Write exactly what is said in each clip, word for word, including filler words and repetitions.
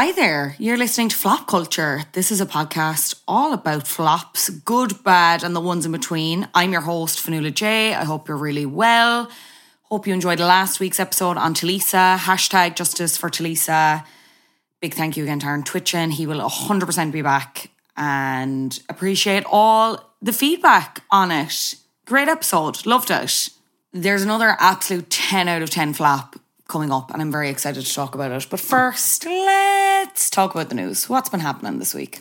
Hi there, you're listening to Flop Culture. This is a podcast all about flops, good, bad, and the ones in between. I'm your host, Fionnuala Jay. I hope you're really well. Hope you enjoyed last week's episode on Talisa. Hashtag justice for Talisa. Big thank you again to Aaron Twitchin. He will one hundred percent be back, and appreciate all the feedback on it. Great episode. Loved it. There's another absolute ten out of ten flop coming up, and I'm very excited to talk about it. But first, let's talk about the news. What's been happening this week?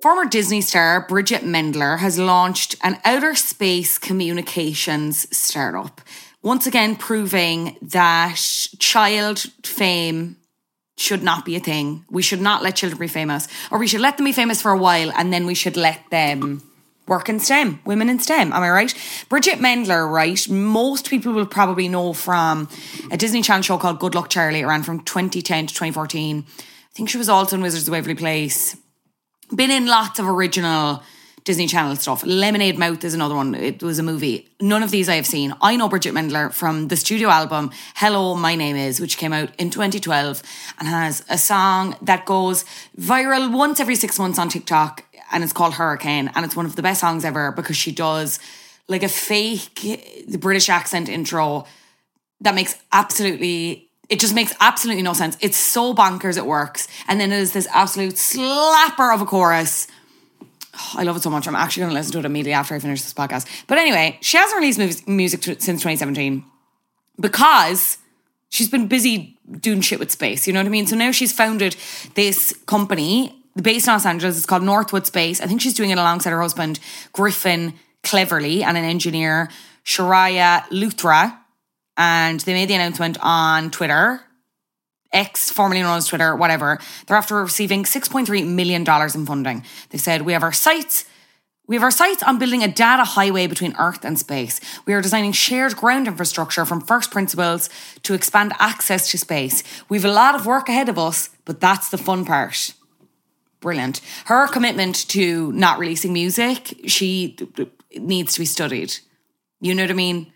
Former Disney star Bridget Mendler has launched an outer space communications startup, once again proving that child fame should not be a thing. We should not let children be famous, or we should let them be famous for a while, and then we should let them work in STEM, women in STEM, am I right? Bridget Mendler, right, most people will probably know from a Disney Channel show called Good Luck Charlie. It ran from twenty ten to twenty fourteen. I think she was also in Wizards of Waverly Place. Been in lots of original Disney Channel stuff. Lemonade Mouth is another one. It was a movie. None of these I have seen. I know Bridget Mendler from the studio album Hello, My Name Is, which came out in twenty twelve and has a song that goes viral once every six months on TikTok. And it's called Hurricane, and it's one of the best songs ever because she does like a fake British accent intro that makes absolutely, it just makes absolutely no sense. It's so bonkers it works. And then there's this absolute slapper of a chorus. Oh, I love it so much. I'm actually going to listen to it immediately after I finish this podcast. But anyway, she hasn't released music since twenty seventeen because she's been busy doing shit with space. You know what I mean? So now she's founded this company based in Los Angeles. It's called Northwood Space. I think she's doing it alongside her husband, Griffin Cleverley, and an engineer, Sharaya Luthra. And they made the announcement on Twitter, X, formerly known as Twitter, whatever. They're after receiving six point three million dollars in funding. They said, we have our sights. We have our sights on building a data highway between Earth and space. We are designing shared ground infrastructure from first principles to expand access to space. We have a lot of work ahead of us, but that's the fun part. Brilliant. Her commitment to not releasing music, she needs to be studied. You know what I mean?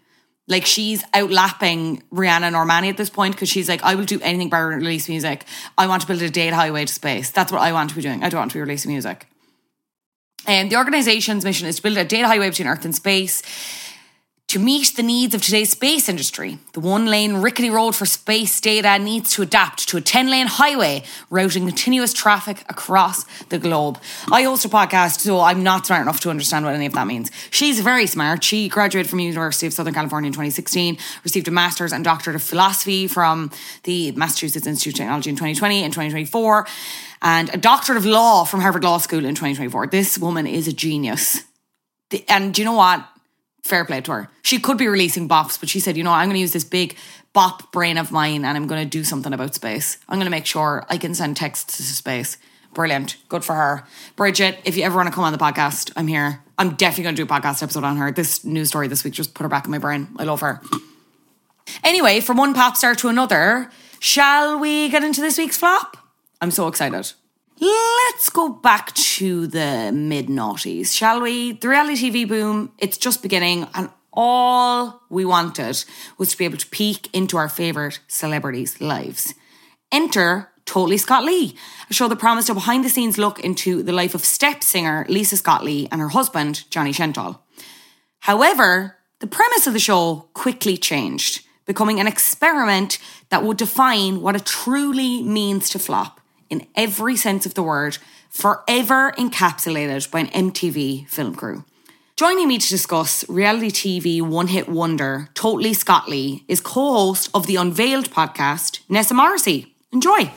Like, she's outlapping Rihanna Normani at this point because she's like, I will do anything but release music. I want to build a data highway to space. That's what I want to be doing. I don't want to be releasing music. And the organization's mission is to build a data highway between Earth and space To meet the needs of today's space industry, the one-lane rickety road for space data needs to adapt to a ten-lane highway routing continuous traffic across the globe. I host a podcast, so I'm not smart enough to understand what any of that means. She's very smart. She graduated from the University of Southern California in twenty sixteen, received a master's and doctorate of philosophy from the Massachusetts Institute of Technology in twenty twenty and twenty twenty-four, and a doctorate of law from Harvard Law School in twenty twenty-four. This woman is a genius. And do you know what? Fair play to her. She could be releasing bops, but she said, you know, I'm going to use this big bop brain of mine and I'm going to do something about space. I'm going to make sure I can send texts to space. Brilliant. Good for her. Bridget, if you ever want to come on the podcast, I'm here. I'm definitely going to do a podcast episode on her. This news story this week just put her back in my brain. I love her. Anyway, from one pop star to another, shall we get into this week's flop? I'm so excited. Let's go back to the mid-noughties, shall we? The reality T V boom, it's just beginning, and all we wanted was to be able to peek into our favourite celebrities' lives. Enter Totally Scott-Lee, a show that promised a behind-the-scenes look into the life of Steps singer Lisa Scott-Lee and her husband, Johnny Shenthal. However, the premise of the show quickly changed, becoming an experiment that would define what it truly means to flop, in every sense of the word, forever encapsulated by an M T V film crew. Joining me to discuss reality T V one-hit wonder, Totally Scott-Lee, is co-host of the Unveiled podcast, Nessa Morrissey. Enjoy.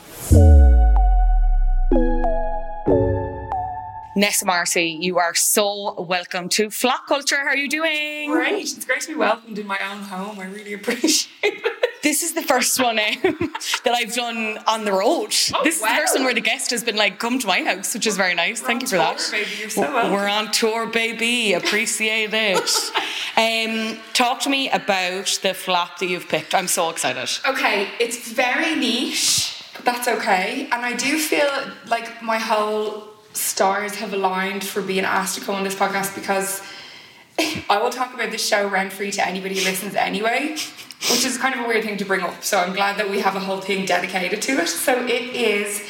Nessa Morrissey, you are so welcome to Flop Culture. How are you doing? Great. It's great to be welcomed in my own home. I really appreciate it. This is the first one uh, that I've done on the road. Oh, this is wow. The first one where the guest has been like, come to my house, which is very nice. We're Thank you for tour, that. Baby. You're so welcome. We're on tour, baby. Appreciate it. um, talk to me about the flop that you've picked. I'm so excited. Okay, it's very niche. That's okay. And I do feel like my whole stars have aligned for being asked to come on this podcast, because I will talk about this show rent-free to anybody who listens anyway, which is kind of a weird thing to bring up, so I'm glad that we have a whole thing dedicated to it. So it is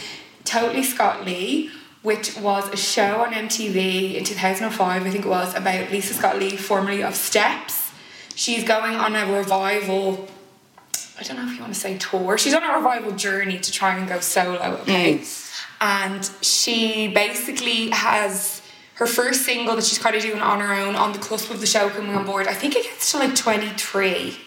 Totally Scott-Lee, which was a show on M T V in two thousand five, I think it was, about Lisa Scott-Lee, formerly of Steps. She's going on a revival, I don't know if you want to say tour, she's on a revival journey to try and go solo, okay? Mm. And she basically has her first single that she's kind of doing on her own, on the cusp of the show coming on board. I think it gets to like twenty-three.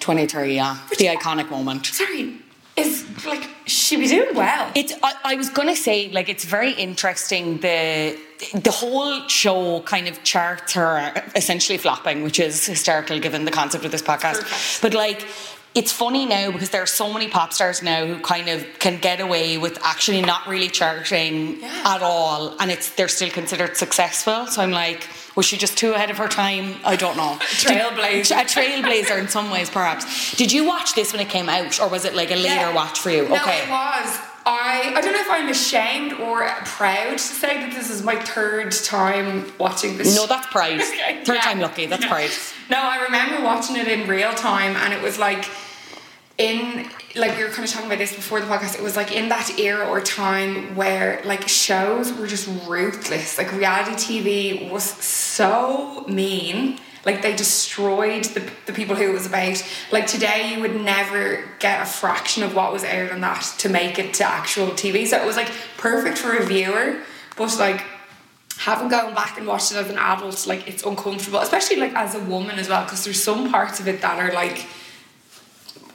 twenty-three, yeah. Which, the iconic moment. Sorry, is like, she be doing well. It's. I, I was going to say, like, it's very interesting. The the whole show kind of charts her essentially flopping, which is hysterical given the concept of this podcast. Perfect. But like, it's funny now because there are so many pop stars now who kind of can get away with actually not really charting yeah. at all, and it's they're still considered successful. So I'm like, was she just too ahead of her time? I don't know. Trailblazer. A trailblazer in some ways, perhaps. Did you watch this when it came out, or was it like a later yeah. watch for you? No, okay. It was. I, I don't know if I'm ashamed or proud to say that this is my third time watching this. No, that's pride. Okay. Third yeah. time lucky, that's yeah. pride. No, I remember watching it in real time, and it was like in, like we were kind of talking about this before the podcast, it was like in that era or time where like shows were just ruthless. Like reality T V was so mean. Like, they destroyed the, the people who it was about. Like, today you would never get a fraction of what was aired on that to make it to actual T V. So it was, like, perfect for a viewer. But, like, having gone back and watched it as an adult, like, it's uncomfortable. Especially, like, as a woman as well. Because there's some parts of it that are, like,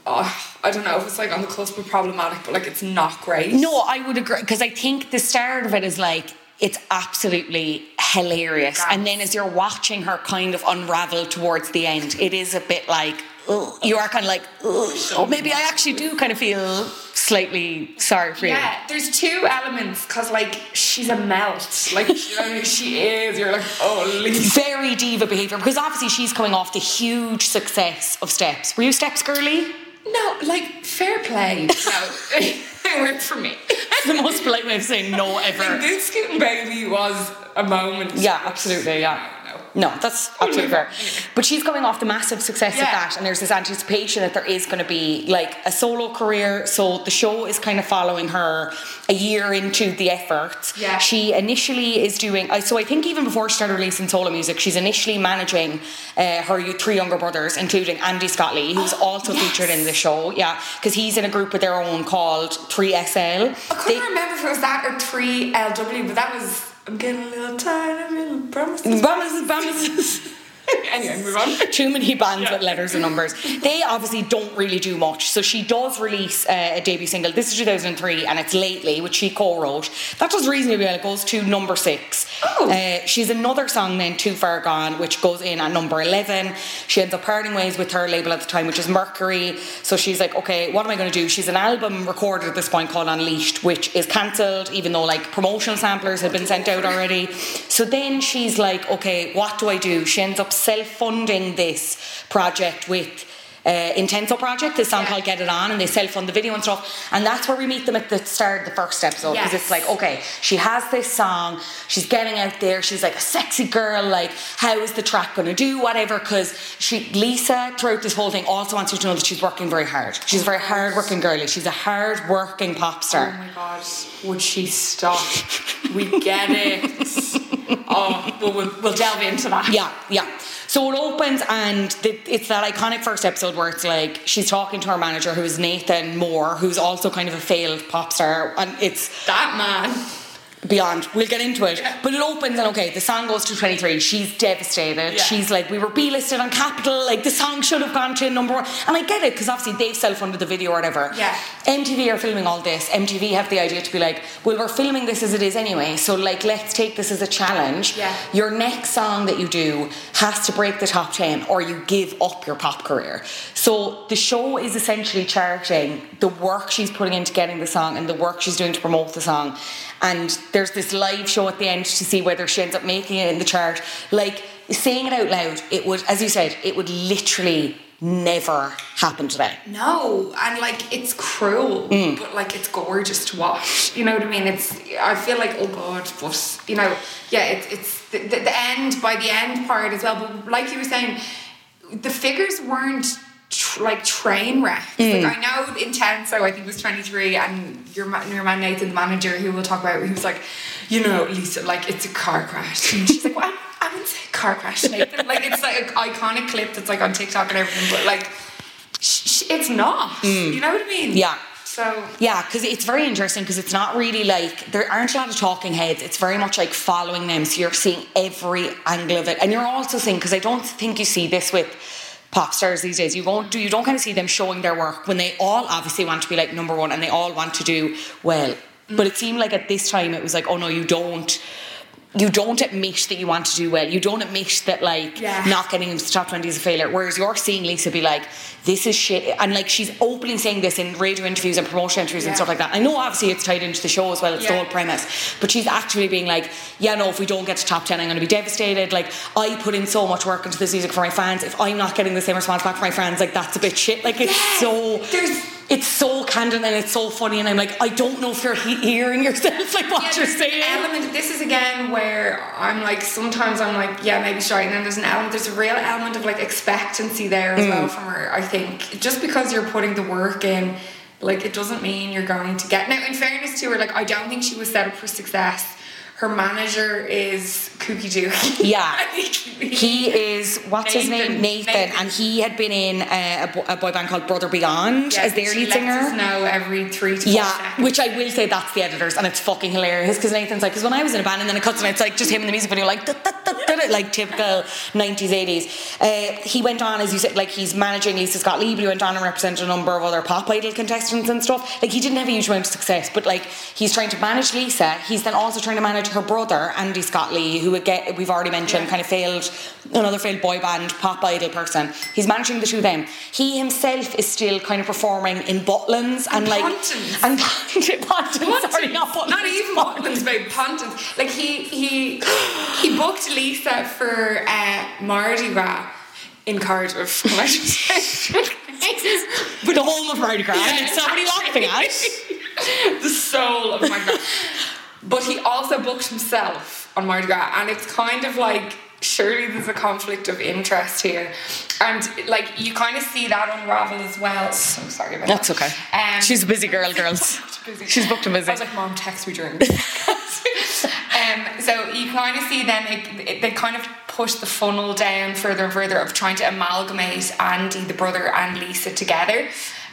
oh, I don't know if it's, like, on the cusp of problematic. But, like, it's not great. No, I would agree. Because I think the start of it is, like, it's absolutely hilarious. And then as you're watching her kind of unravel towards the end, it is a bit like, ugh, you are kind of like, oh, maybe I actually do kind of feel slightly sorry for you. Yeah, there's two elements, because, like, she's a melt. Like, she is. You're like, oh, Lisa. Very diva behaviour, because obviously she's coming off the huge success of Steps. Were you Steps girly? No, like, fair play. No, it worked for me. It's the most polite way of saying no ever. Like, this Scootin' Baby was a moment. Yeah, absolutely, yeah. No, no. No, that's absolutely fair. But she's coming off the massive success yeah. of that, and there's this anticipation that there is going to be like a solo career. So the show is kind of following her a year into the effort. Yeah. She initially is doing, so I think even before she started releasing solo music, she's initially managing uh, her three younger brothers, including Andy Scott-Lee, who's oh, also yes. featured in the show. Yeah, because he's in a group of their own called three S L. I couldn't they, remember if it was that or three L W, but that was... I'm getting a little tired. I'm in promises. Promises, promises. Anyway, move on. Too many bands yeah. with letters and numbers. They obviously don't really do much. So she does release uh, a debut single. This is two thousand three, and it's Lately, which she co-wrote. That does reasonably well. It goes to number six. Oh. Uh, she's another song then, Too Far Gone, which goes in at number eleven. She ends up parting ways with her label at the time, which is Mercury. So she's like, okay, what am I going to do? She's an album recorded at this point called Unleashed, which is cancelled, even though like promotional samplers had been sent out already. So then she's like, okay, what do I do? She ends up self-funding this project with uh, Intenso Project, this song yeah. called Get It On, and they self-fund the video and stuff, and that's where we meet them at the start of the first episode, because yes. it's like, okay, she has this song, she's getting out there, she's like a sexy girl, like how is the track going to do, whatever, because she, Lisa, throughout this whole thing also wants you to know that she's working very hard. She's a very hard working girlie. She's a hard working pop star. Oh my god, would she stop? We get it. Oh, well, we'll, we'll delve into that. Yeah, yeah. So it opens, and the, it's that iconic first episode where it's like she's talking to her manager, who is Nathan Moore, who's also kind of a failed pop star, and it's that man. Beyond, we'll get into it, yeah. but it opens and okay, the song goes to twenty-three. She's devastated. Yeah. She's like, we were B-listed on Capitol. Like the song should have gone to number one. And I get it, because obviously they've self-funded the video or whatever. Yeah. M T V are filming all this. M T V have the idea to be like, well, we're filming this as it is anyway, so like let's take this as a challenge. Yeah. Your next song that you do has to break the top ten, or you give up your pop career. So the show is essentially charting the work she's putting into getting the song and the work she's doing to promote the song. And there's this live show at the end to see whether she ends up making it in the chart. Like, saying it out loud, it would, as you said, it would literally never happen today. No, and like, it's cruel, mm. but like, it's gorgeous to watch. You know what I mean? It's, I feel like, oh God, but, you know, yeah, it, it's the, the, the end, by the end part as well. But like you were saying, the figures weren't Tr- like train wrecks. Mm. Like I know Intenso, I think it was twenty-three, and your man, your man Nathan, the manager, who we'll talk about, he was like, you know, Lisa, like it's a car crash. And she's like, well, I, I wouldn't say car crash, Nathan. Like it's like an iconic clip that's like on TikTok and everything, but like sh- sh- it's not. Mm. You know what I mean? Yeah. So yeah, because it's very interesting, because it's not really like, there aren't a lot of talking heads. It's very much like following them, so you're seeing every angle of it, and you're also seeing, because I don't think you see this with pop stars these days, you won't do you don't kind of see them showing their work when they all obviously want to be like number one and they all want to do well, mm. but it seemed like at this time it was like, oh no, you don't you don't admit that you want to do well, you don't admit that like yeah. not getting into the top twenty is a failure, whereas you're seeing Lisa be like, this is shit, and like she's openly saying this in radio interviews and promotion interviews yeah. and stuff like that. I know obviously it's tied into the show as well, it's yeah. the whole premise, but she's actually being like, yeah no, if we don't get to top ten I'm going to be devastated, like I put in so much work into this music for my fans, if I'm not getting the same response back from my fans, like that's a bit shit, like it's yeah. so there's it's so candid and it's so funny, and I'm like, I don't know if you're he- hearing yourself, like what yeah, you're saying. An element, this is again where I'm like, sometimes I'm like, yeah, maybe sure, and then there's an element, there's a real element of like expectancy there as mm. well from her. I think just because you're putting the work in, like it doesn't mean you're going to get. Now, in fairness to her, like I don't think she was set up for success. Her manager is Kooky Dookie. Yeah. He is, what's Nathan, his name? Nathan. Nathan. And he had been in a, a, a boy band called Brother Beyond yeah, as their lead singer. Lets us know every three to four yeah, seconds. Which I will say that's the editors, and it's fucking hilarious, because Nathan's like, because when I was in a band, and then it cuts and it's like just him in the music video, like, da, da, da, da, da, like typical nineties, eighties. Uh, he went on, as you said, like he's managing Lisa Scott-Lee, but he went on and represented a number of other Pop Idol contestants and stuff. Like he didn't have a huge amount of success, but like he's trying to manage Lisa. He's then also trying to manage her brother Andy Scott-Lee, who again we've already mentioned yeah. kind of failed, another failed boy band pop idol person. He's managing the two of them. He himself is still kind of performing in Butlins and, and like Pontins. and Pontins, Pontins. Sorry, not Butlins, not even Butlins, but Pontins. Like he he he booked Lisa for uh, Mardi Gras in Cardiff. But the whole of Mardi Gras, yeah, and somebody laughing at the soul of Mardi Gras. But he also booked himself on Mardi Gras, and it's kind of like surely there's a conflict of interest here. And like you kind of see that unravel as well. So sorry about That's that. That's okay. Um, she's a busy girl, girls. busy. She's booked and busy. I was like, Mom, text me during this. um, so you kind of see then it, it, they kind of push the funnel down further and further of trying to amalgamate Andy, the brother, and Lisa together.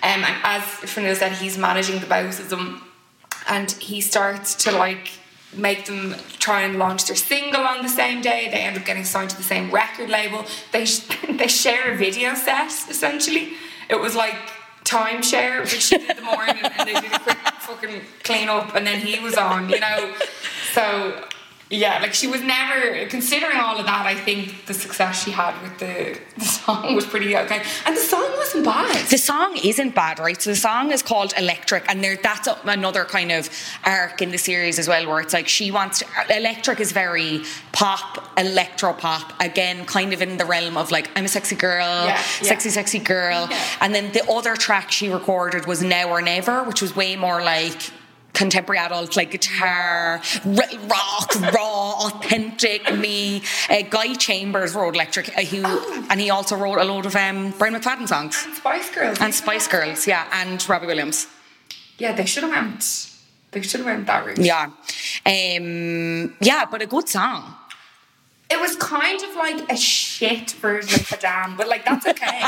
Um, and as Fionnuala said, he's managing the both of them, and he starts to like make them try and launch their single on the same day. They end up getting signed to the same record label. They sh- they share a video set, essentially. It was like timeshare, but she did the morning and they did a quick fucking clean up, and then he was on, you know. So yeah, like she was never, considering all of that, I think the success she had with the, the song was pretty okay. And the song wasn't bad. The song isn't bad, right? So the song is called Electric, and there that's a, another kind of arc in the series as well, where it's like she wants to, Electric is very pop, electro-pop, again, kind of in the realm of like, I'm a sexy girl, yeah, sexy, yeah. sexy girl. Yeah. And then the other track she recorded was Now or Never, which was way more like contemporary adult, like guitar, rock, raw, authentic me. Uh, Guy Chambers wrote Electric, uh, he, oh. and he also wrote a load of um, Brian McFadden songs. And Spice Girls. And Spice Girls, yeah, and Robbie Williams. Yeah, they should have went, they should have went that route. Yeah. Um, yeah, but a good song. It was kind of like a shit version of Padam, but like, that's okay.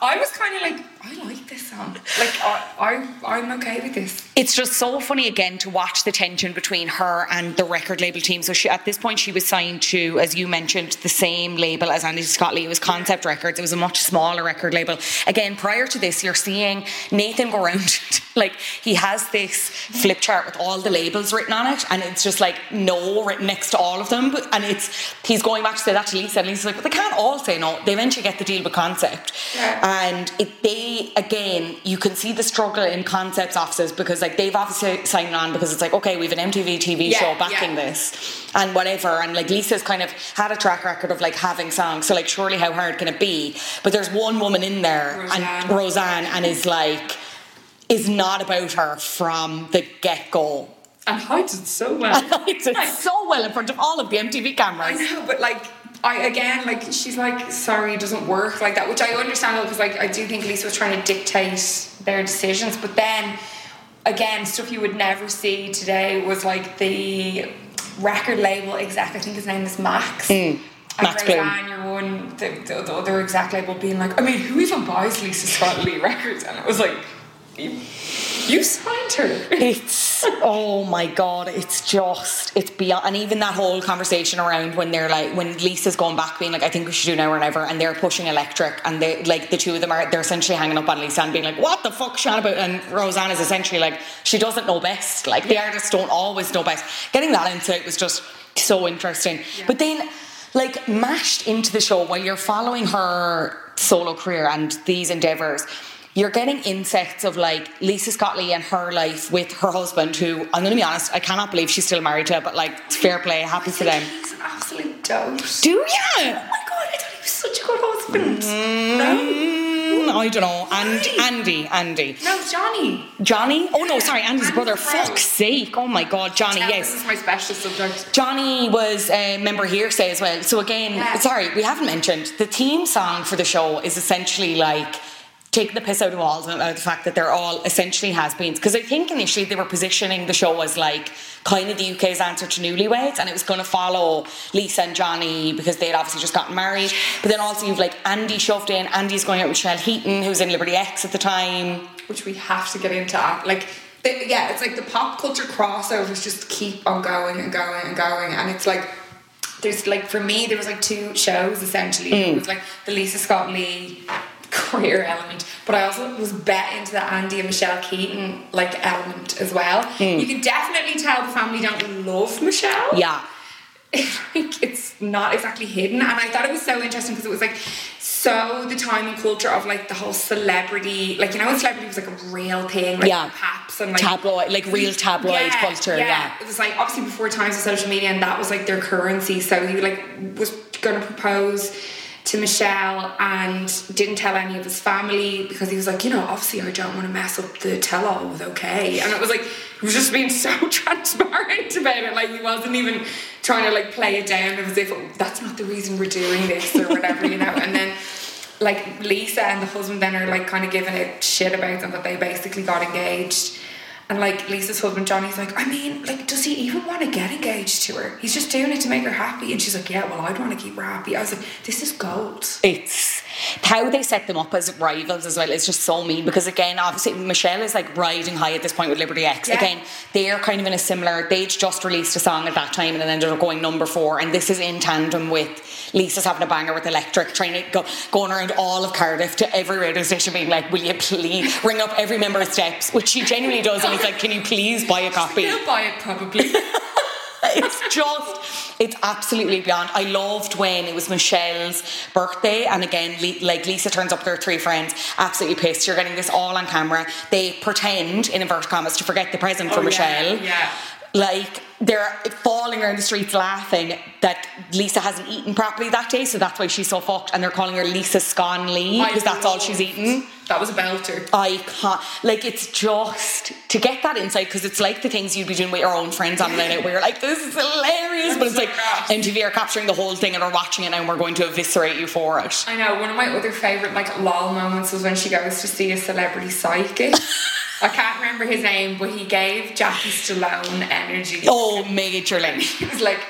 I was kind of like, I like this song. Like, I, I, I'm okay with this. It's just so funny, again, to watch the tension between her and the record label team. So she, at this point, she was signed to, as you mentioned, the same label as Andy Scott-Lee. It was Concept Records. It was a much smaller record label. Again, prior to this, you're seeing Nathan go around. Like, he has this flip chart with all the labels written on it, and it's just, like, no written next to all of them. And it's he's going back to say that to Lisa, and Lisa's like, but they can't all say no. They eventually get the deal with Concept. Yeah. And it, they, again, you can see the struggle in Concept's offices, because like they've obviously signed on because it's like, okay, we've an M T V T V yeah, show backing yeah. this and whatever. And like Lisa's kind of had a track record of like having songs. So like, surely how hard can it be? But there's one woman in there, Roseanne. and Roseanne, and is like, is not about her from the get-go. And hides it so well. And hides it so well in front of all of the M T V cameras. I know, but like, I, again, like, she's like, sorry, it doesn't work like that, which I understand, because, like, I do think Lisa was trying to dictate their decisions. But then, again, stuff you would never see today was, like, the record label exec, I think his name is Max. Mm. And Max Roseanne, your one, the, the, the other exec label being like, I mean, who even buys Lisa Scott-Lee records? And it was like, you, you signed her. It's, oh my God, it's just, it's beyond. And even that whole conversation around when they're like, when Lisa's going back being like, I think we should do Now or Never, and they're pushing Electric, and they, like, the two of them are, they're essentially hanging up on Lisa and being like, what the fuck she on about? And Roseanne is essentially like, she doesn't know best. Like, the artists don't always know best. Getting that insight was just so interesting. Yeah. But then, like, mashed into the show while you're following her solo career and these endeavours, you're getting insects of like Lisa Scott-Lee and her life with her husband, who, I'm going to be honest, I cannot believe she's still married to, but like, fair play, happy to them. He's an absolute dote. Do you? Oh my God, I thought he was such a good husband. Mm, no? I don't know. And Andy, Andy. No, Johnny. Johnny? Oh no, sorry, Andy's Andy brother. Friend. Fuck's sake. Oh my God, Johnny, Tell yes. This is my special subject. Johnny was a member Hearsay as well. So again, yeah. sorry, we haven't mentioned, the theme song for the show is essentially like, taking the piss out of all of them, out of the fact that they're all essentially has-beens. Because I think initially they were positioning the show as like kind of the U K's answer to Newlyweds, and it was going to follow Lisa and Johnny because they had obviously just gotten married. But then also you've like Andy shoved in. Andy's going out with Michelle Heaton, who's in Liberty X at the time, which we have to get into. Like, the, yeah, it's like the pop culture crossovers just keep on going and going and going, and it's like there's like for me there was like two shows essentially. Mm. It was like the Lisa Scott-Lee career element, but I also was bet into the Andy and Michelle Keaton like element as well. Mm. You can definitely tell the family don't love Michelle. Yeah, like it's not exactly hidden, and I thought it was so interesting because it was like so the time and culture of like the whole celebrity, like you know, when celebrity was like a real thing, like yeah. Paps and like tabloid, like real tabloid yeah, culture. Yeah. yeah, it was like obviously before times of social media, and that was like their currency. So he like was going to propose to Michelle and didn't tell any of his family because he was like, you know, obviously I don't want to mess up the tell-all with OK. And it was like, he was just being so transparent about it. Like, he wasn't even trying to, like, play it down. It was like, oh, that's not the reason we're doing this or whatever, you know. And then, like, Lisa and the husband then are, like, kind of giving a shit about them, that they basically got engaged. And, like, Lisa's husband, Johnny's like, I mean, like, does he even want to get engaged to her? He's just doing it to make her happy. And she's like, yeah, well, I'd want to keep her happy. I was like, this is gold. It's how they set them up as rivals as well is just so mean. Because, again, obviously, Michelle is, like, riding high at this point with Liberty X. Yeah. Again, they're kind of in a similar... They'd just released a song at that time and then ended up going number four. And this is in tandem with Lisa's having a banger with Electric, trying to go going around all of Cardiff to every radio station being like, will you please ring up every member of Steps? Which she genuinely does. And it's like, can you please buy a copy? He'll buy it, probably. It's just, it's absolutely beyond. I loved when it was Michelle's birthday, and again, Le- like Lisa turns up with her three friends, absolutely pissed. You're getting this all on camera. They pretend, in inverted commas, to forget the present oh, for yeah, Michelle. Yeah. Like, they're falling around the streets laughing that Lisa hasn't eaten properly that day, so that's why she's so fucked, and they're calling her Lisa Scott-Lee because that's all she's eaten. That was a belter. I can't, like, it's just to get that insight, because it's like the things you'd be doing with your own friends on the night out where you're like, this is hilarious, but it's like M T V are capturing the whole thing and are watching it now and we're going to eviscerate you for it. I know. One of my other favourite, like, lol moments was when she goes to see a celebrity psychic. I can't remember his name, but he gave Jackie Stallone energy. Oh, majorly. He was like,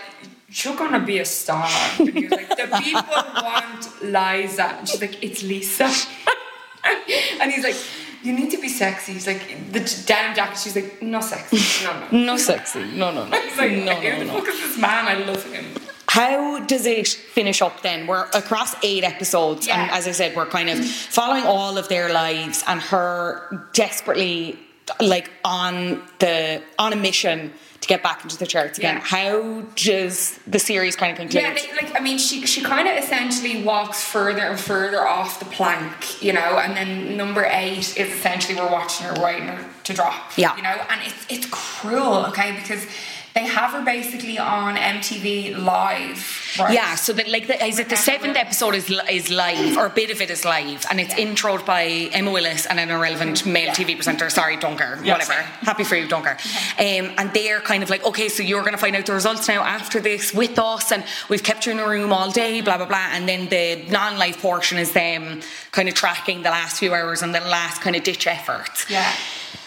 you're going to be a star. And he was like, the people want Liza. And she's like, it's Lisa. And he's like, you need to be sexy. He's like, the denim jacket. She's like, no sexy. No, no. No sexy. No, no, no. He's like, no, no, who the fuck is this man? I love him. How does it finish up then? We're across eight episodes, yeah. And as I said, we're kind of following all of their lives and her desperately, like, on the on a mission to get back into the charts again. Yeah. How does the series kind of conclude? Yeah, they, like, I mean, she she kind of essentially walks further and further off the plank, you know. And then number eight is essentially we're watching her waiting her to drop, yeah. You know, and it's it's cruel, okay, because. They have her basically on M T V Live, right? Yeah, so that, like, the, is it the seventh episode is is live, or a bit of it is live, and it's yeah. introed by Emma Willis and an irrelevant male yeah. T V presenter, sorry, Dunker, yes. Whatever. Happy for you, Dunker. Okay. Um, and they're kind of like, okay, so you're going to find out the results now after this with us, and we've kept you in a room all day, blah, blah, blah. And then the non-live portion is them kind of tracking the last few hours and the last kind of ditch efforts. Yeah.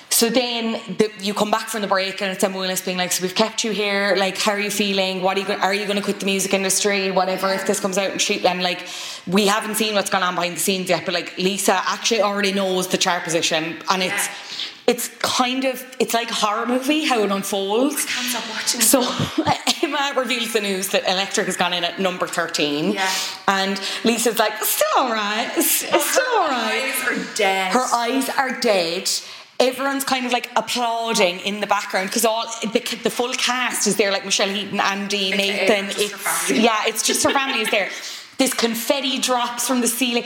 So then the, you come back from the break and it's Emma Willis being like, so we've kept you here, like, how are you feeling? What are you go- are you going to quit the music industry, whatever, if this comes out? And she, and like, we haven't seen what's gone on behind the scenes yet, but like Lisa actually already knows the chart position, and it's yeah. It's kind of, it's like a horror movie, how it unfolds. I can't stop watching. So Emma reveals the news that Electric has gone in at number thirteen. Yeah. And Lisa's like, still all right. It's, it's still all right. Her eyes are dead. Her eyes are dead. Everyone's kind of like applauding in the background because all the, the full cast is there, like Michelle Heaton, Andy, it's Nathan. It's, it's her family. Yeah, it's just her family is there. This confetti drops from the ceiling.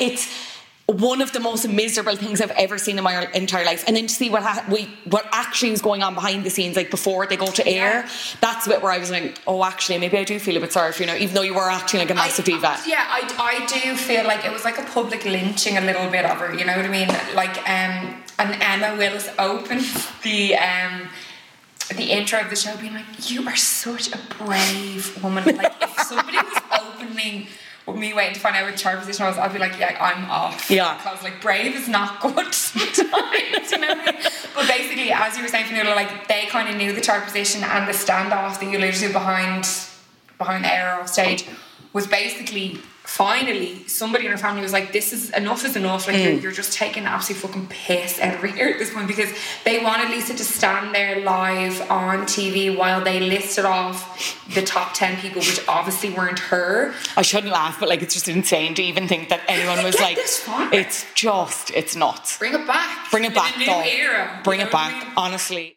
It's one of the most miserable things I've ever seen in my entire life. And then to see what ha- we, what actually was going on behind the scenes, like before they go to air, yeah. That's a bit where I was like, oh, actually, maybe I do feel a bit sorry for you now, even though you were acting like a massive I, diva. Yeah, I, I do feel like it was like a public lynching, a little bit of her, you know what I mean? Like, um... and Emma Willis opens the um, the intro of the show being like, you are such a brave woman. Like, if somebody was opening with me waiting to find out what chart position I was, I'd be like, yeah, I'm off. Yeah. Because, like, brave is not good sometimes, you know? But basically, as you were saying, Fionnuala, like, they kind of knew the chart position, and the standoff that you alluded to behind, behind the air off stage was basically... Finally, somebody in her family was like, this is enough is enough. Like, mm. you're, you're just taking absolute fucking piss every year at this point, because they wanted Lisa to stand there live on T V while they listed off the top ten people, which obviously weren't her. I shouldn't laugh, but like, it's just insane to even think that anyone was like, it's just, it's nuts. Bring it back. Bring it back, in a new era. Bring it back, honestly.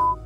f-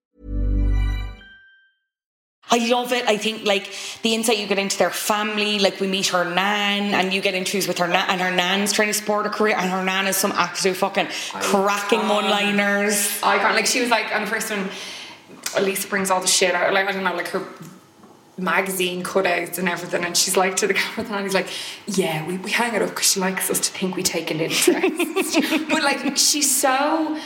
I love it. I think, like, the insight you get into their family, like, we meet her nan, and you get interviews with her nan, and her nan's trying to support her career, and her nan is some absolute fucking I cracking one-liners. I can't, like, she was, like, on the first one, Lisa brings all the shit out, like, I don't know, like, her magazine cutouts and everything, and she's, like, to the camera, and he's like, yeah, we, we hang it up because she likes us to think we take an interest. But, like, she's so,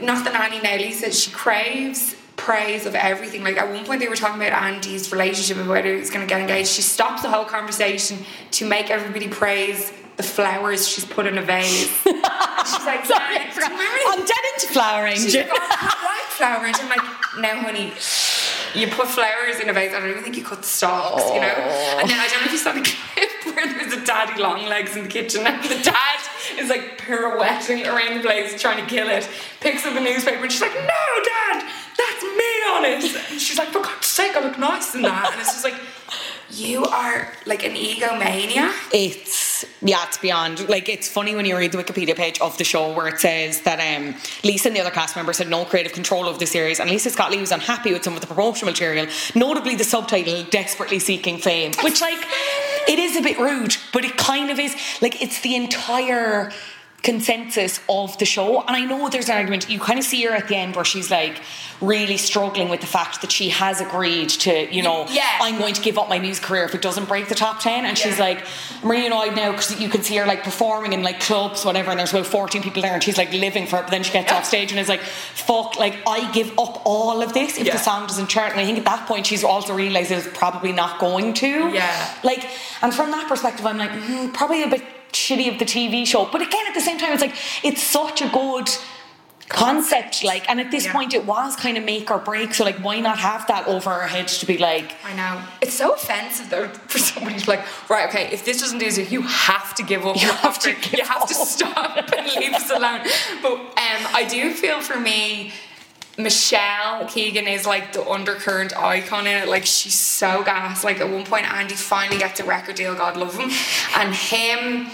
not the nanny now, Lisa, she craves praise of everything. Like, at one point they were talking about Andy's relationship and whether he was going to get engaged. She stopped the whole conversation to make everybody praise the flowers she's put in a vase. She's like, sorry, yeah, I'm dead into flower arranging. She's like, oh, I like flower arranging. I'm like, no, honey, you put flowers in a vase. I don't even think you cut the stalks, you know. And then I don't know if you saw the clip where there's a daddy long legs in the kitchen and the dad is like pirouetting around the place trying to kill it, picks up a newspaper and she's like, no, dad, that's me on it. And she's like, for God's sake, I look nice in that. And it's just like, you are like an egomaniac. It's, yeah, it's beyond. Like, it's funny when you read the Wikipedia page of the show where it says that um, Lisa and the other cast members had no creative control over the series, and Lisa Scott-Lee was unhappy with some of the promotional material, notably the subtitle, Desperately Seeking Fame, which, like, it is a bit rude, but it kind of is. Like, it's the entire consensus of the show. And I know there's an argument, you kind of see her at the end where she's like really struggling with the fact that she has agreed to, you know, yeah. I'm going to give up my music career if it doesn't break the top ten, and yeah. she's like, I'm really annoyed now, because you can see her like performing in like clubs, whatever, and there's about fourteen people there and she's like living for it, but then she gets yeah. off stage and is like, fuck, like, I give up all of this if yeah. the song doesn't chart. And I think at that point she's also realised it's probably not going to. Yeah. Like, and from that perspective I'm like, mm, probably a bit shitty of the T V show, but again at the same time it's like, it's such a good concept, like, and at this yeah. point it was kind of make or break, so like, why not have that over our heads to be like, I know, it's so offensive though for somebody to be like, right, okay, if this doesn't do so, you have to give up, you have to, give you have up. to stop and leave us alone. But um, I do feel, for me, Michelle Keegan is like the undercurrent icon in it. Like, she's so gas. Like, at one point Andy finally gets a record deal, God love him, and him,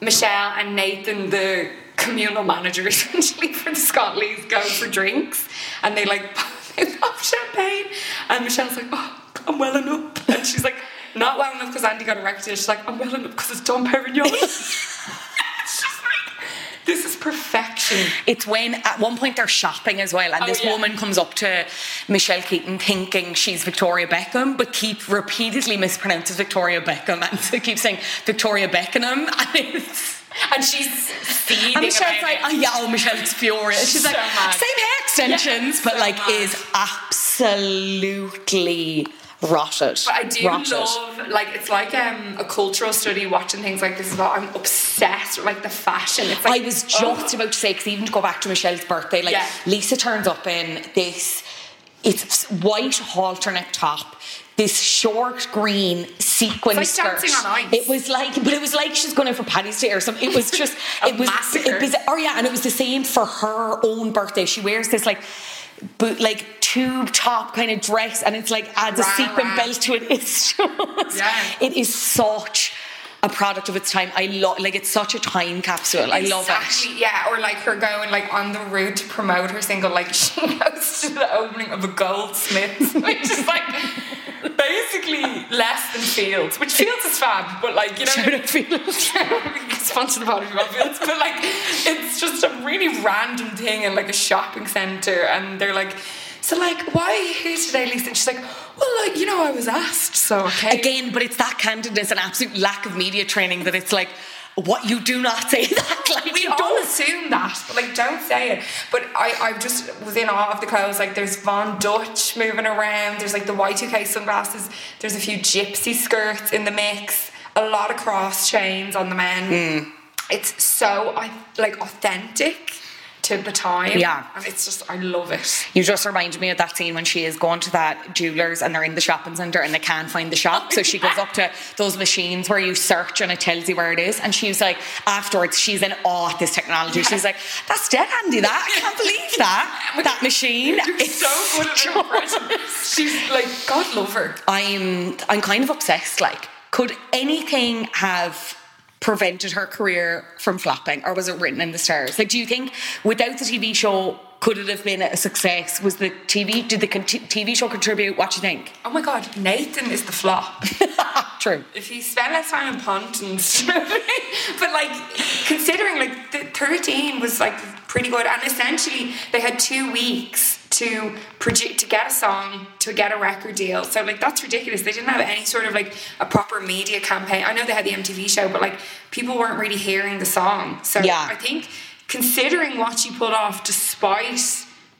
Michelle and Nathan, the communal manager essentially for the Scott-Lees, go for drinks and they like they pop champagne, and Michelle's like, oh, I'm welling up, and she's like, not well enough because Andy got a record deal, she's like, I'm welling up because it's Dom Perignon. This is perfection. It's when, at one point, they're shopping as well, and oh, this yeah. woman comes up to Michelle Keaton thinking she's Victoria Beckham, but keep repeatedly mispronounces Victoria Beckham, and so keeps saying Victoria Beckenham, and it's... And she's seething. And Michelle's like, oh, yeah, oh, Michelle is furious. She's, she's like, so mad. Same hair extensions, yeah, but, so like, mad. Is absolutely... Rotted. But I do Rotted. love, like, it's like um, a cultural study watching things like this as well. I'm obsessed with, like, the fashion. It's like, I was just oh. about to say, because even to go back to Michelle's birthday, like, yeah. Lisa turns up in this, it's white halter neck top, this short green sequin it's like skirt. Dancing on ice. It was like, but it was like she's going out for Paddy's Day or something. It was just, it was, it was, oh yeah, and it was the same for her own birthday. She wears this, like, but like tube top kind of dress, and it's like adds a wow, sequin wow. belt to it. It's just, yeah. it is such a product of its time. I love, like, it's such a time capsule. Exactly. I love it. Yeah, or like her going like on the route to promote her single, like she goes to the opening of a Goldsmiths, which is like basically less than Fields, which Fields is fab, but like, you know, shout out Fields. Sponsor the body about Fields, but like, it's just a really random thing in like a shopping centre, and they're like, so like, why are you here today, Lisa? And she's like, well, like, you know, I was asked, so okay. Again, but it's that candidness and absolute lack of media training that it's like, what you do not say that. Like, we you all don't assume that, but like, don't say it. But I, I just was in awe of the clothes. Like, there's Von Dutch moving around. There's like the Y two K sunglasses. There's a few gypsy skirts in the mix. A lot of cross chains on the men. Mm. It's so like authentic to the time. Yeah. And it's just, I love it. You just reminded me of that scene when she is going to that jeweller's and they're in the shopping centre and they can't find the shop. So she goes up to those machines where you search and it tells you where it is. And she's like, afterwards, she's in awe at this technology. Yeah. She's like, that's dead handy, that. I can't believe that. That machine. You're it's so good at impression. She's like, God love her. I'm, I'm kind of obsessed. Like, could anything have prevented her career from flopping, or was it written in the stars? Like, do you think without the T V show, could it have been a success? Was the T V, did the con- T V show contribute? What do you think? Oh my God, Nathan is the flop. True. If you spend less time in punt and but like, considering like the thirteen was like pretty good, and essentially they had two weeks to produce, to get a song, to get a record deal. So like, that's ridiculous. They didn't have any sort of like a proper media campaign. I know they had the M T V show, but like, people weren't really hearing the song. So yeah. I think considering what she pulled off, despite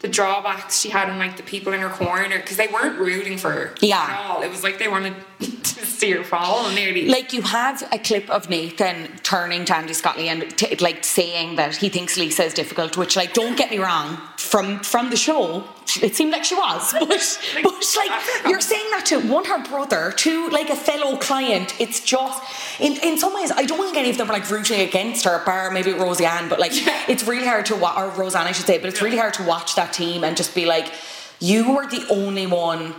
the drawbacks she had and like the people in her corner, because they weren't rooting for her yeah. at all. It was like they wanted to see her fall nearly. Like, you had a clip of Nathan turning to Andy Scott-Lee and t- like saying that he thinks Lisa is difficult, which, like, don't get me wrong, from from the show it seemed like she was, but like, but like you're saying that to one, her brother, to like a fellow client. It's just in, in some ways I don't think any of them are like rooting against her, bar maybe Roseanne, but like yeah. it's really hard to watch, or Roseanne I should say, but it's yeah. really hard to watch that team and just be like, you were the only one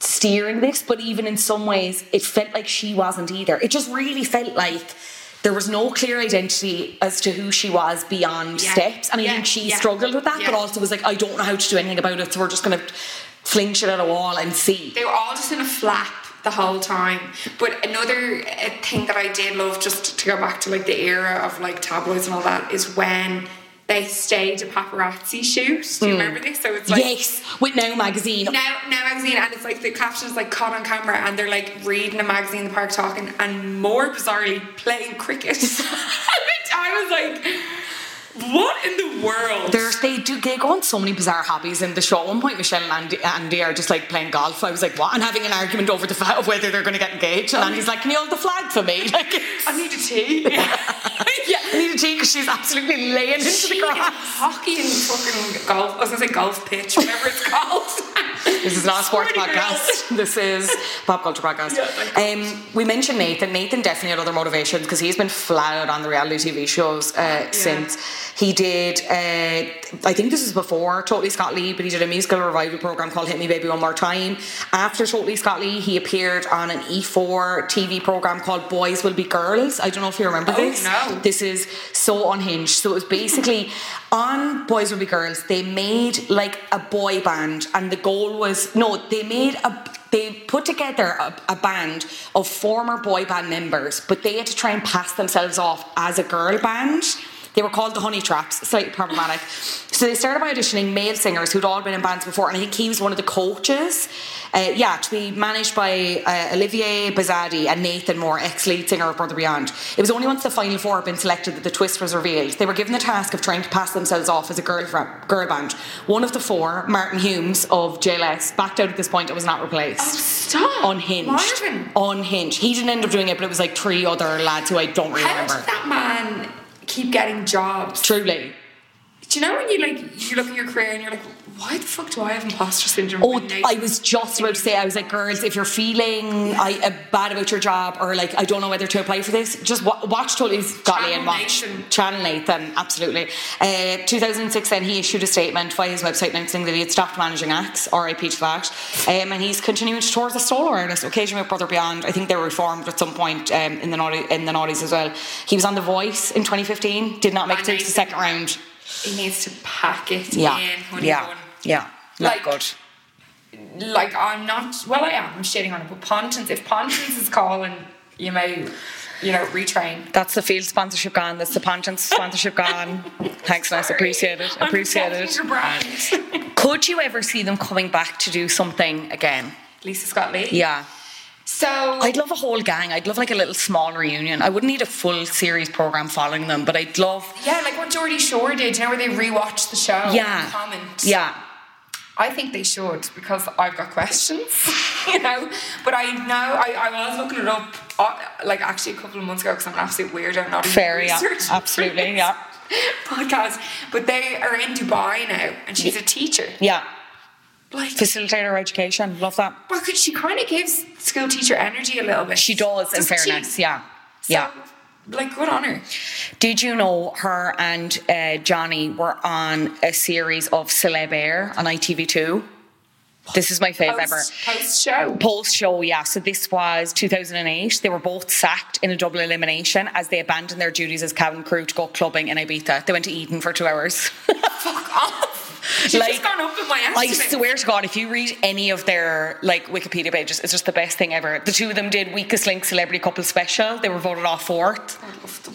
steering this. But even in some ways it felt like she wasn't either. It just really felt like there was no clear identity as to who she was beyond yeah. Steps. And I yeah. think she yeah. struggled with that, yeah. but also was like, I don't know how to do anything about it, so we're just going to fling shit at a wall and see. They were all just in a flap the whole time. But another thing that I did love, just to go back to like the era of like tabloids and all that, is when they staged a paparazzi shoot. Do you mm. remember this? So it's like, yes, with Now Magazine. Now, Now Magazine, and it's like the captions like caught on camera, and they're like reading a magazine in the park, talking, and more bizarrely playing cricket. I was like, what in the world? There's, they do. They go on so many bizarre hobbies in the show. At one point, Michelle and Andy, Andy are just like playing golf. I was like, what? And having an argument over the fact of whether they're going to get engaged. And Andy's like, can you hold the flag for me? Like, I need a tea. Yeah, yeah I need a tea, because she's absolutely laying into she the grass. Hockey and fucking golf. I was going to say golf pitch, whatever it's called. This is not a sports podcast. This is pop culture podcast. Yeah, um, we mentioned Nathan. Nathan definitely had other motivations, because he's been flat out on the reality T V shows uh, yeah. since. He did, uh, I think this was before Totally Scott-Lee, but he did a musical revival programme called Hit Me Baby One More Time. After Totally Scott-Lee, he appeared on an E four T V programme called Boys Will Be Girls. I don't know if you remember oh, this. No. This is so unhinged. So it was basically, on Boys Will Be Girls, they made like a boy band, and the goal was, no, they made a... They put together a, a band of former boy band members, but they had to try and pass themselves off as a girl band. They were called the Honey Traps, slightly problematic. So they started by auditioning male singers who'd all been in bands before, and I think he was one of the coaches. Uh, yeah, to be managed by uh, Olivier Bazadi and Nathan Moore, ex-lead singer of Brother Beyond. It was only once the final four had been selected that the twist was revealed. They were given the task of trying to pass themselves off as a girl, fra- girl band. One of the four, Martin Humes of J L S, backed out at this point. It was not replaced. Oh, stop. Unhinged. Martin. Unhinged. He didn't end up doing it, but it was like three other lads who I don't really How remember. How did that man... keep getting jobs? Truly. Do you know when you like you look at your career and you're like, why the fuck do I have imposter syndrome? Oh, I was just about to say, I was like, girls, if you're feeling yeah. I, uh, bad about your job, or like, I don't know whether to apply for this, just wa- watch Totally Scott-Lee and watch Nathan. Channel Nathan, absolutely. Uh, two thousand six then he issued a statement via his website announcing that he had stopped managing acts, R I P to that, um, and he's continuing to tour as a solo artist, occasionally with Brother Beyond. I think they were reformed at some point um, in the noughties, in the noughties as well. He was on The Voice in twenty fifteen, did not make it through to the second round. He needs to pack it yeah. in, honey. Yeah, one. yeah, not like, good. Like, I'm not... Well, I am. I'm shitting on it. But Pontins, if Pontins is calling, you may, you know, retrain. That's the Field sponsorship gone. That's the Pontins sponsorship gone. Thanks, Ness. Appreciate it. Appreciate I'm it. Your brand. Could you ever see them coming back to do something again? Lisa Scott-Lee? Yeah. So I'd love a whole gang. I'd love like a little small reunion. I wouldn't need a full series program following them, but I'd love. Yeah, like what Geordie Shore did, you know, where they rewatched the show yeah. and comment. Yeah. I think they should, because I've got questions, you know. But I know, I, I was looking it up, uh, like actually a couple of months ago, because I'm an absolute weirdo, not even Fair, yeah. Absolutely, yeah. podcast. But they are in Dubai now, and she's a teacher. Yeah. Like, facilitator education, love that. Well, could she kind of gives school teacher energy a little bit. She does, in fairness, she? yeah. So, yeah. Like, good on her. Did you know her and uh, Johnny were on a series of Celeb Air on I T V two? This is my fave ever. Post show. Post show, yeah. So this was two thousand eight. They were both sacked in a double elimination as they abandoned their duties as cabin crew to go clubbing in Ibiza. They went to Eden for two hours. Fuck off. She's like, just gone up with my ass. I swear to God, if you read any of their like Wikipedia pages, it's just the best thing ever. The two of them did Weakest Link Celebrity Couple Special. They were voted off fourth.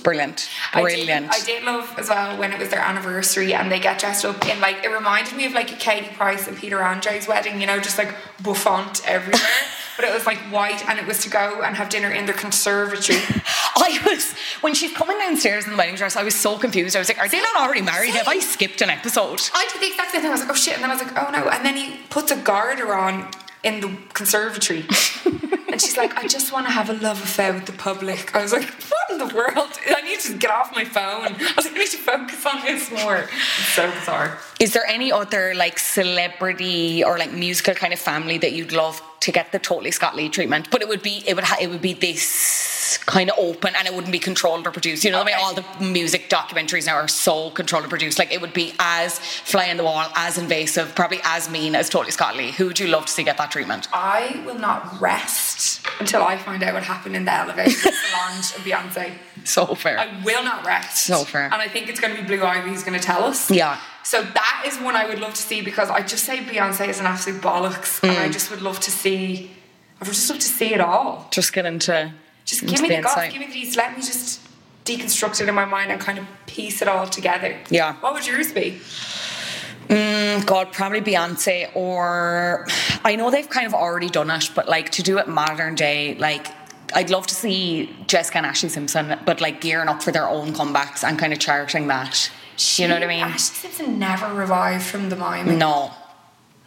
Brilliant. Brilliant. I did, I did love as well when it was their anniversary and they get dressed up in like, it reminded me of like a Katie Price and Peter Andre's wedding. You know, just like bouffant everywhere, but it was like white, and it was to go and have dinner in their conservatory. I was, when she's coming downstairs in the wedding dress, I was so confused. I was like, are they not already married? Have I skipped an episode? I did the exact same thing. I was like, oh shit, and then I was like, oh no, and then he puts a garter on in the conservatory. And she's like, I just want to have a love affair with the public. I was like, what in the world? I need to get off my phone. I was like, I need to focus on this more. It's so bizarre. Is there any other like celebrity or like musical kind of family that you'd love to get the Totally Scott-Lee treatment? But it would be, it would, ha- it would be this kind of open, and it wouldn't be controlled or produced. You know okay. what I mean? All the music documentaries now are so controlled and produced. Like it would be as fly on the wall, as invasive, probably as mean as Totally Scott-Lee. Who would you love to see get that treatment? I will not rest until I find out what happened in the elevator with Solange and Beyonce. So fair. I will not rest. So fair. And I think it's going to be Blue Ivy who's going to tell us. Yeah. So that is one I would love to see, because I just say Beyonce is an absolute bollocks, mm. and I just would love to see, I would just love to see it all. Just get into Just into give me the, the gossip, give me these, let me just deconstruct it in my mind and kind of piece it all together. Yeah. What would yours be? Mm, God, probably Beyonce, or I know they've kind of already done it, but like to do it modern day, like I'd love to see Jessica and Ashley Simpson, but like gearing up for their own comebacks and kind of charting that. She, you know what I mean? Ashley Simpson never revived from the mime. No.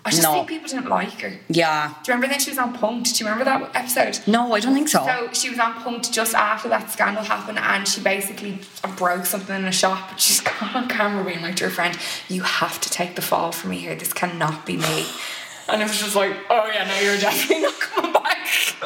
I just no. think people didn't like her. Yeah. Do you remember then she was on Punk'd? Do you remember that episode? No, I don't think so. So she was on Punk'd just after that scandal happened, and she basically broke something in a shop, but she's got on camera being like to her friend, you have to take the fall for me here. This cannot be me. And it was just like, oh yeah, no, you're definitely not coming back.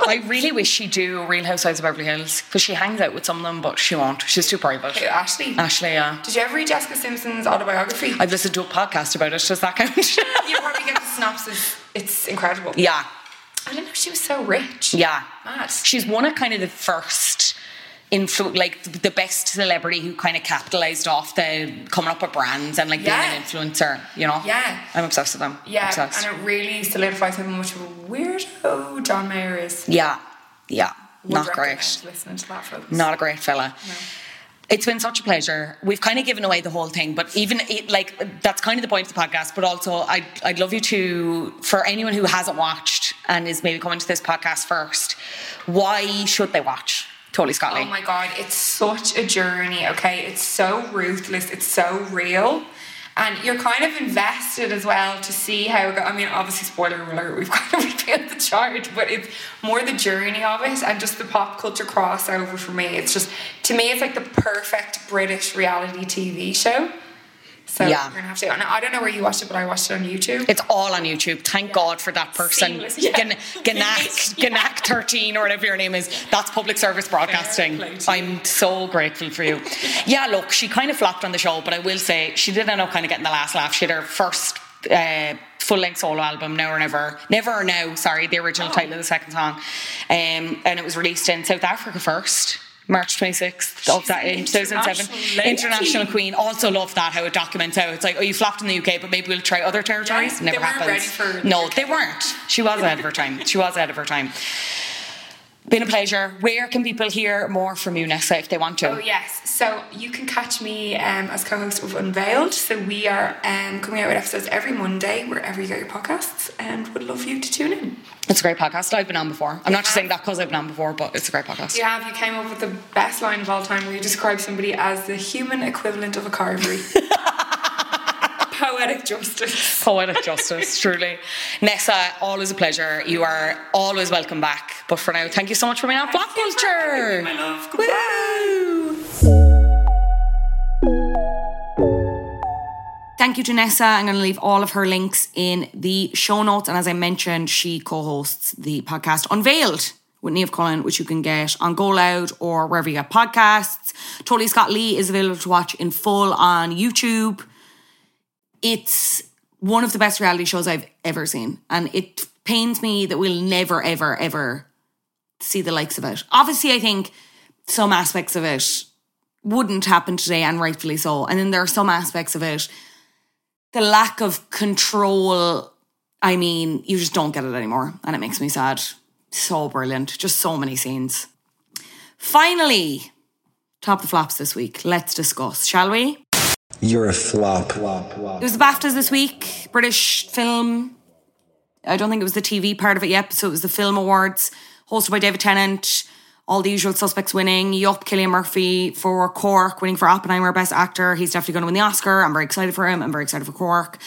I really wish she'd do Real Housewives of Beverly Hills, because she hangs out with some of them, but she won't. She's too private. Hey, Ashley? Ashley, yeah. Did you ever read Jessica Simpson's autobiography? I've listened to a podcast about it. Does that count? You probably get the synopsis. It's incredible. Yeah. I didn't know she was so rich. Yeah. Mad. She's one of kind of the first... Influ- like the best celebrity who kind of capitalized off the coming up with brands and like yeah. being an influencer, you know. Yeah, I'm obsessed with them. Yeah, obsessed. And it really solidifies how much of a weirdo John Mayer is. Yeah, yeah, Would not great. Listening to that, folks. Not a great fella. No. It's been such a pleasure. We've kind of given away the whole thing, but even it, like that's kind of the point of the podcast. But also, I'd I'd love you to, for anyone who hasn't watched and is maybe coming to this podcast first, why should they watch Totally Scott-Lee? Oh my God, it's such a journey, okay? It's so ruthless, it's so real. And you're kind of invested as well to see how it goes. I mean, obviously, spoiler alert, we've kind of revealed the chart, but it's more the journey of it and just the pop culture crossover for me. It's just, to me, it's like the perfect British reality T V show. So yeah. You're going to have to... And I don't know where you watched it, but I watched it on YouTube. It's all on YouTube. Thank yeah. God for that person. Yeah. Gan- Ganak, yeah. Ganak thirteen or whatever your name is. That's public service broadcasting. I'm so grateful for you. Yeah, look, she kind of flopped on the show, but I will say she did end up kind of getting the last laugh. She had her first uh, full-length solo album, Now or Never. Never or Now, sorry, the original oh. title of the second song. Um, and it was released in South Africa first. March twenty-sixth of that in two thousand seven. International Queen. Also love that, how it documents how it's like, oh, you flopped in the U K, but maybe we'll try other territories. Yeah, never happens. Ready for no, they weren't. She was ahead of her time. She was ahead of her time. Been a pleasure. Where can people hear more from you, Nessa, if they want to? Oh, yes. So you can catch me um, as co-host of Unveiled. So we are um, coming out with episodes every Monday, wherever you get your podcasts, and would love you to tune in. It's a great podcast. I've been on before. I'm you not have. just saying that because I've been on before, but it's a great podcast. You have. You came up with the best line of all time where you describe somebody as the human equivalent of a carvery. Poetic justice. Poetic justice, truly. Nessa, always a pleasure. You are always welcome back. But for now, thank you so much for being on Flop Culture. My love. Goodbye. Thank you to Nessa. I'm going to leave all of her links in the show notes. And as I mentioned, she co-hosts the podcast Unveiled with Niamh Cullen, which you can get on Go Loud or wherever you get podcasts. Totally Scott-Lee is available to watch in full on YouTube. It's one of the best reality shows I've ever seen. And it pains me that we'll never, ever, ever see the likes of it. Obviously, I think some aspects of it wouldn't happen today, and rightfully so. And then there are some aspects of it, the lack of control, I mean, you just don't get it anymore. And it makes me sad. So brilliant. Just so many scenes. Finally, top the flops this week. Let's discuss, shall we? You're a flop. It was the BAFTAs this week, British film. I don't think it was the T V part of it yet, so it was the Film Awards, hosted by David Tennant, all the usual suspects winning. Yup, Cillian Murphy for Cork, winning for Oppenheimer, Best Actor. He's definitely going to win the Oscar. I'm very excited for him. I'm very excited for Cork.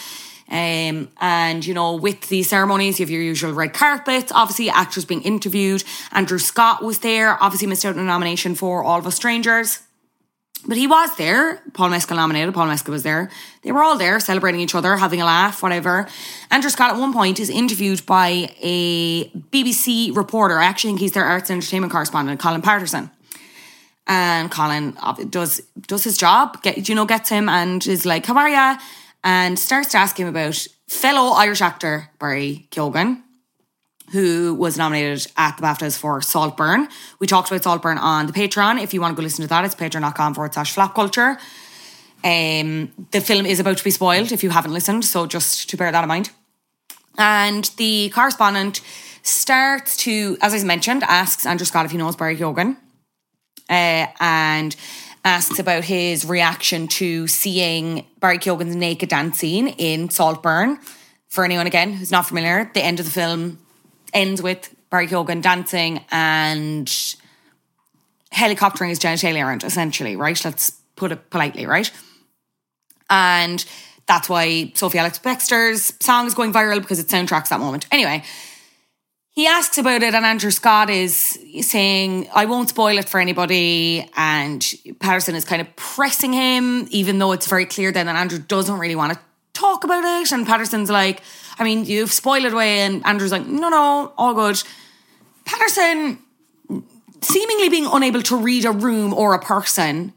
Um, and, you know, with the ceremonies, you have your usual red carpets. Obviously, actors being interviewed. Andrew Scott was there. Obviously missed out on a nomination for All of Us Strangers. But he was there. Paul Mescal nominated. Paul Mescal was there. They were all there celebrating each other, having a laugh, whatever. Andrew Scott at one point is interviewed by a B B C reporter. I actually think he's their arts and entertainment correspondent, Colin Patterson. And Colin does does his job, get, you know, gets him and is like, how are ya? And starts to ask him about fellow Irish actor Barry Keoghan, who was nominated at the BAFTAs for Saltburn. We talked about Saltburn on the Patreon. If you want to go listen to that, it's patreon.com forward slash flop culture. Um, the film is about to be spoiled if you haven't listened, so just to bear that in mind. And the correspondent starts to, as I mentioned, asks Andrew Scott if he knows Barry Keoghan, uh, and asks about his reaction to seeing Barry Keoghan's naked dance scene in Saltburn. For anyone, again, who's not familiar, the end of the film ends with Barry Keoghan dancing and helicoptering his genitalia around, essentially, right? Let's put it politely, right? And that's why Sophie Ellis-Bextor's song is going viral, because it soundtracks that moment. Anyway, he asks about it, and Andrew Scott is saying, I won't spoil it for anybody, and Patterson is kind of pressing him, even though it's very clear then that Andrew doesn't really want to talk about it, and Patterson's like, I mean, you've spoiled it away, and Andrew's like, no, no, all good. Patterson seemingly being unable to read a room or a person.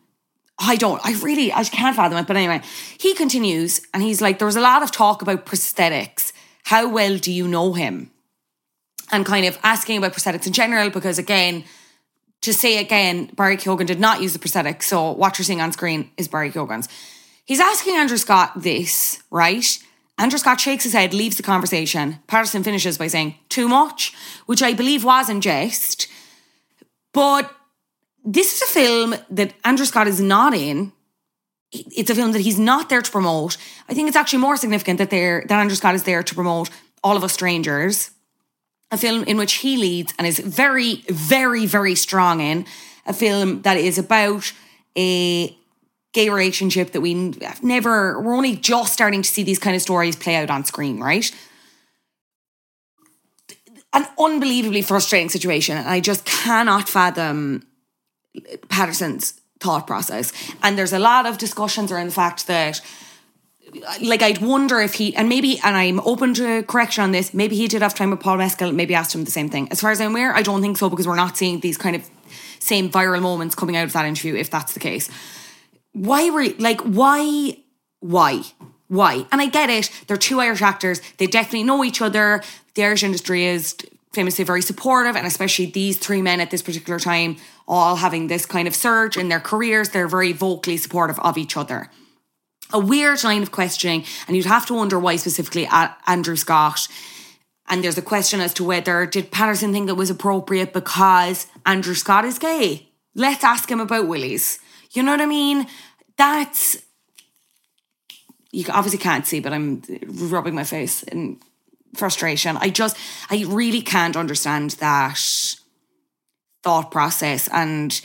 I don't, I really, I can't fathom it, but anyway, he continues, and he's like, there was a lot of talk about prosthetics. How well do you know him? And kind of asking about prosthetics in general, because again, to say again, Barry Keoghan did not use the prosthetic, so what you're seeing on screen is Barry Keoghan's. He's asking Andrew Scott this, right? Andrew Scott shakes his head, leaves the conversation. Patterson finishes by saying, too much, which I believe was in jest. But this is a film that Andrew Scott is not in. It's a film that he's not there to promote. I think it's actually more significant that, that Andrew Scott is there to promote All of Us Strangers, a film in which he leads and is very, very, very strong in, a film that is about a gay relationship that we have never, we're only just starting to see these kind of stories play out on screen, right? An unbelievably frustrating situation. And I just cannot fathom Patterson's thought process. And there's a lot of discussions around the fact that, like, I'd wonder if he, and maybe, and I'm open to correction on this, maybe he did have time with Paul Mescal, maybe asked him the same thing. As far as I'm aware, I don't think so, because we're not seeing these kind of same viral moments coming out of that interview, if that's the case. Why were, like, why, why, why? And I get it. They're two Irish actors. They definitely know each other. The Irish industry is famously very supportive, and especially these three men at this particular time, all having this kind of surge in their careers, they're very vocally supportive of each other. A weird line of questioning, and you'd have to wonder why specifically Andrew Scott And there's a question as to whether, did Patterson think it was appropriate because Andrew Scott is gay? Let's ask him about willies. You know what I mean? That's, you obviously can't see, but I'm rubbing my face in frustration. I just, I really can't understand that thought process. And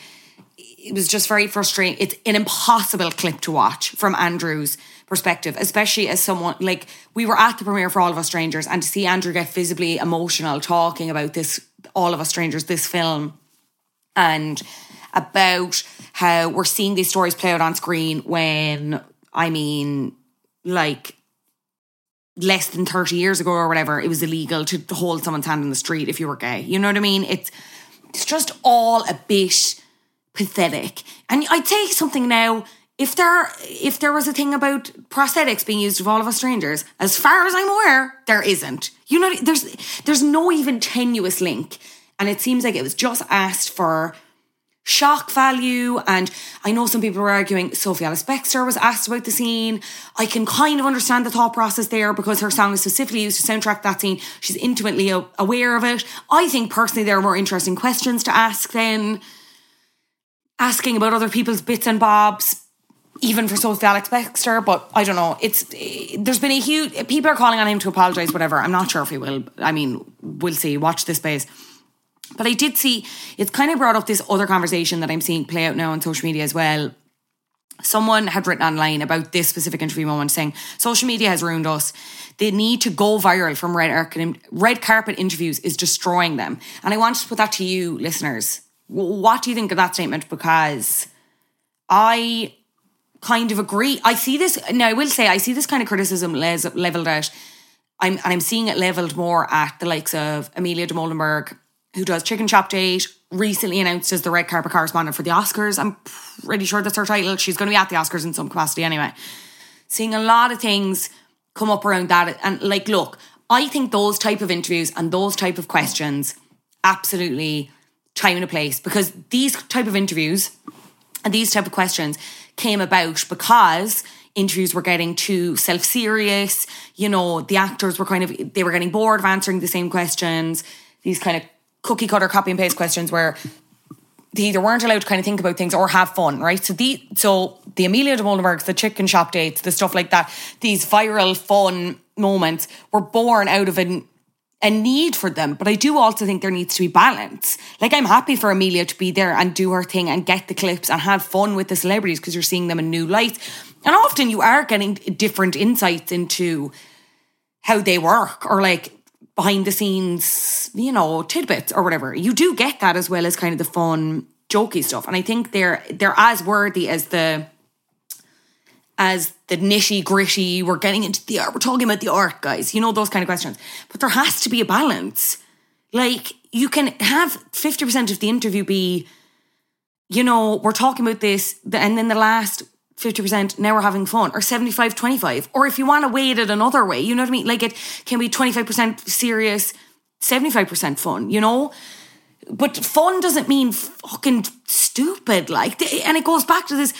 it was just very frustrating. It's an impossible clip to watch from Andrew's perspective, especially as someone, like, we were at the premiere for All of Us Strangers, and to see Andrew get visibly emotional talking about this, All of Us Strangers, this film, and about how we're seeing these stories play out on screen when, I mean, like, less than thirty years ago or whatever, it was illegal to hold someone's hand in the street if you were gay. You know what I mean? It's it's just all a bit pathetic. And I'd say something now, if there if there was a thing about prosthetics being used of All of Us Strangers, as far as I'm aware, there isn't. You know, there's there's no even tenuous link. And it seems like it was just asked for shock value. And I know some people were arguing Sophie Ellis-Bextor was asked about the scene. I can kind of understand the thought process there because her song is specifically used to soundtrack that scene. She's intimately aware of it. I think personally there are more interesting questions to ask than asking about other people's bits and bobs, even for Sophie Ellis-Bextor. But I don't know. It's there's been a huge... People are calling on him to apologise, whatever. I'm not sure if he will. I mean, we'll see. Watch this space. But I did see, it's kind of brought up this other conversation that I'm seeing play out now on social media as well. Someone had written online about this specific interview moment saying, social media has ruined us. The need to go viral from red carpet interviews is destroying them. And I wanted to put that to you, listeners. What do you think of that statement? Because I kind of agree. I see this, now I will say, I see this kind of criticism levelled at, I'm, and I'm seeing it levelled more at the likes of Amelia de Molenberg, who does Chicken Shop Date, recently announced as the red carpet correspondent for the Oscars. I'm pretty sure that's her title. She's going to be at the Oscars in some capacity anyway. Seeing a lot of things come up around that. And like, look, I think those type of interviews and those type of questions, absolutely time and a place, because these type of interviews and these type of questions came about because interviews were getting too self-serious. You know, the actors were kind of, they were getting bored of answering the same questions. These kind of cookie cutter copy and paste questions where they either weren't allowed to kind of think about things or have fun, right? So the so the Amelia de Molenbergs, the Chicken Shop Dates, the stuff like that, these viral fun moments were born out of an, a need for them. But I do also think there needs to be balance. Like, I'm happy for Amelia to be there and do her thing and get the clips and have fun with the celebrities because you're seeing them in new lights. And often you are getting different insights into how they work or like behind the scenes, you know, tidbits or whatever. You do get that as well as kind of the fun, jokey stuff. And I think they're they're as worthy as the as the nitty gritty, we're getting into the art, we're talking about the art, guys, you know, those kind of questions. But there has to be a balance. Like, you can have fifty percent of the interview be, you know, we're talking about this, and then the last fifty percent, now we're having fun, or seventy-five twenty-five. Or if you want to weight it another way, you know what I mean? Like, it can be twenty-five percent serious, seventy-five percent fun, you know? But fun doesn't mean fucking stupid, like, and it goes back to this,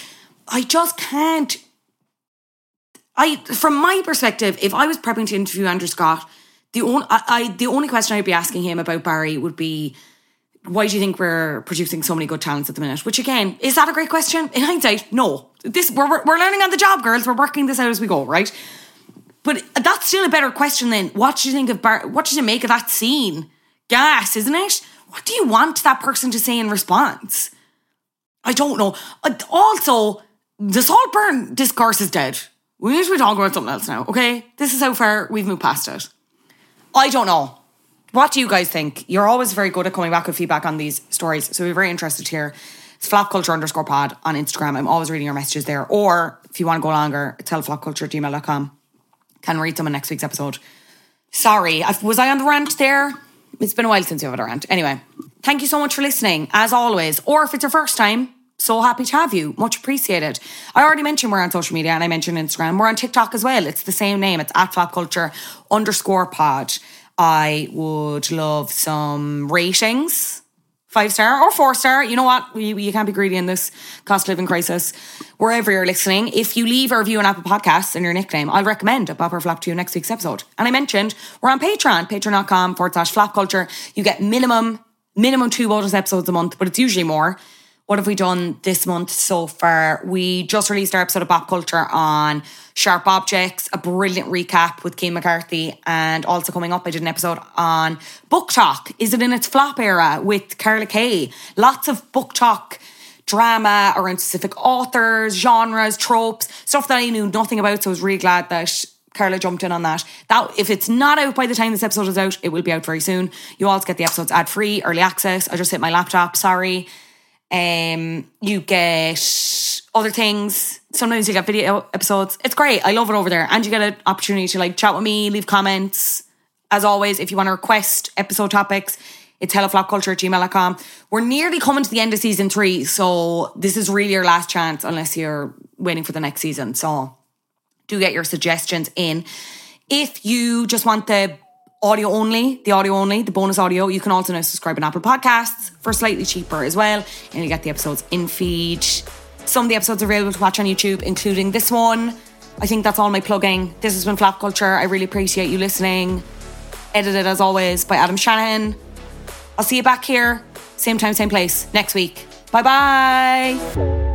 I just can't, I, from my perspective, if I was prepping to interview Andrew Scott, the only, I, I, the only question I'd be asking him about Barry would be, why do you think we're producing so many good talents at the minute? Which, again, is that a great question? In hindsight, no. This we're we're learning on the job, girls. We're working this out as we go, right? But that's still a better question than, what do you think of Bar- what do you make of that scene? Gas, isn't it? What do you want that person to say in response? I don't know. Also, the Saltburn discourse is dead. We need to be talking about something else now, okay? This is how far we've moved past it. I don't know. What do you guys think? You're always very good at coming back with feedback on these stories, so we're very interested here. It's flopculture underscore pod on Instagram. I'm always reading your messages there. Or if you want to go longer, tell flopculture at gmail dot com. Can read them on next week's episode. Sorry, was I on the rant there? It's been a while since we have had a rant. Anyway, thank you so much for listening, as always. Or if it's your first time, so happy to have you. Much appreciated. I already mentioned we're on social media and I mentioned Instagram. We're on TikTok as well. It's the same name. It's at flopculture underscore pod. I would love some ratings. five star or four star. You know what? You, you can't be greedy in this cost of living crisis. Wherever you're listening, if you leave a review on Apple Podcasts and your nickname, I'll recommend a Bop or Flop to you next week's episode. And I mentioned we're on Patreon, patreon.com forward slash flop culture. You get minimum, minimum two bonus episodes a month, but it's usually more. What have we done this month so far? We just released our episode of Pop Culture on Sharp Objects, a brilliant recap with Kim McCarthy, and also coming up, I did an episode on BookTok. Is it in its flop era with Carla Kay? Lots of BookTok drama around specific authors, genres, tropes, stuff that I knew nothing about, so I was really glad that Carla jumped in on that. That if it's not out by the time this episode is out, it will be out very soon. You also get the episodes ad-free, early access. I just hit my laptop, sorry. Um, you get other things. Sometimes you get video episodes. It's great. I love it over there. And you get an opportunity to like chat with me, leave comments. As always, if you want to request episode topics, it's helloflopculture at gmail dot com. We're nearly coming to the end of season three, so this is really your last chance unless you're waiting for the next season. So do get your suggestions in. If you just want the audio only, the audio only, the bonus audio. You can also now subscribe on Apple Podcasts for slightly cheaper as well. And you get the episodes in feed. Some of the episodes are available to watch on YouTube, including this one. I think that's all my plugging. This has been Flop Culture. I really appreciate you listening. Edited as always by Adam Shanahan. I'll see you back here, same time, same place, next week. Bye-bye.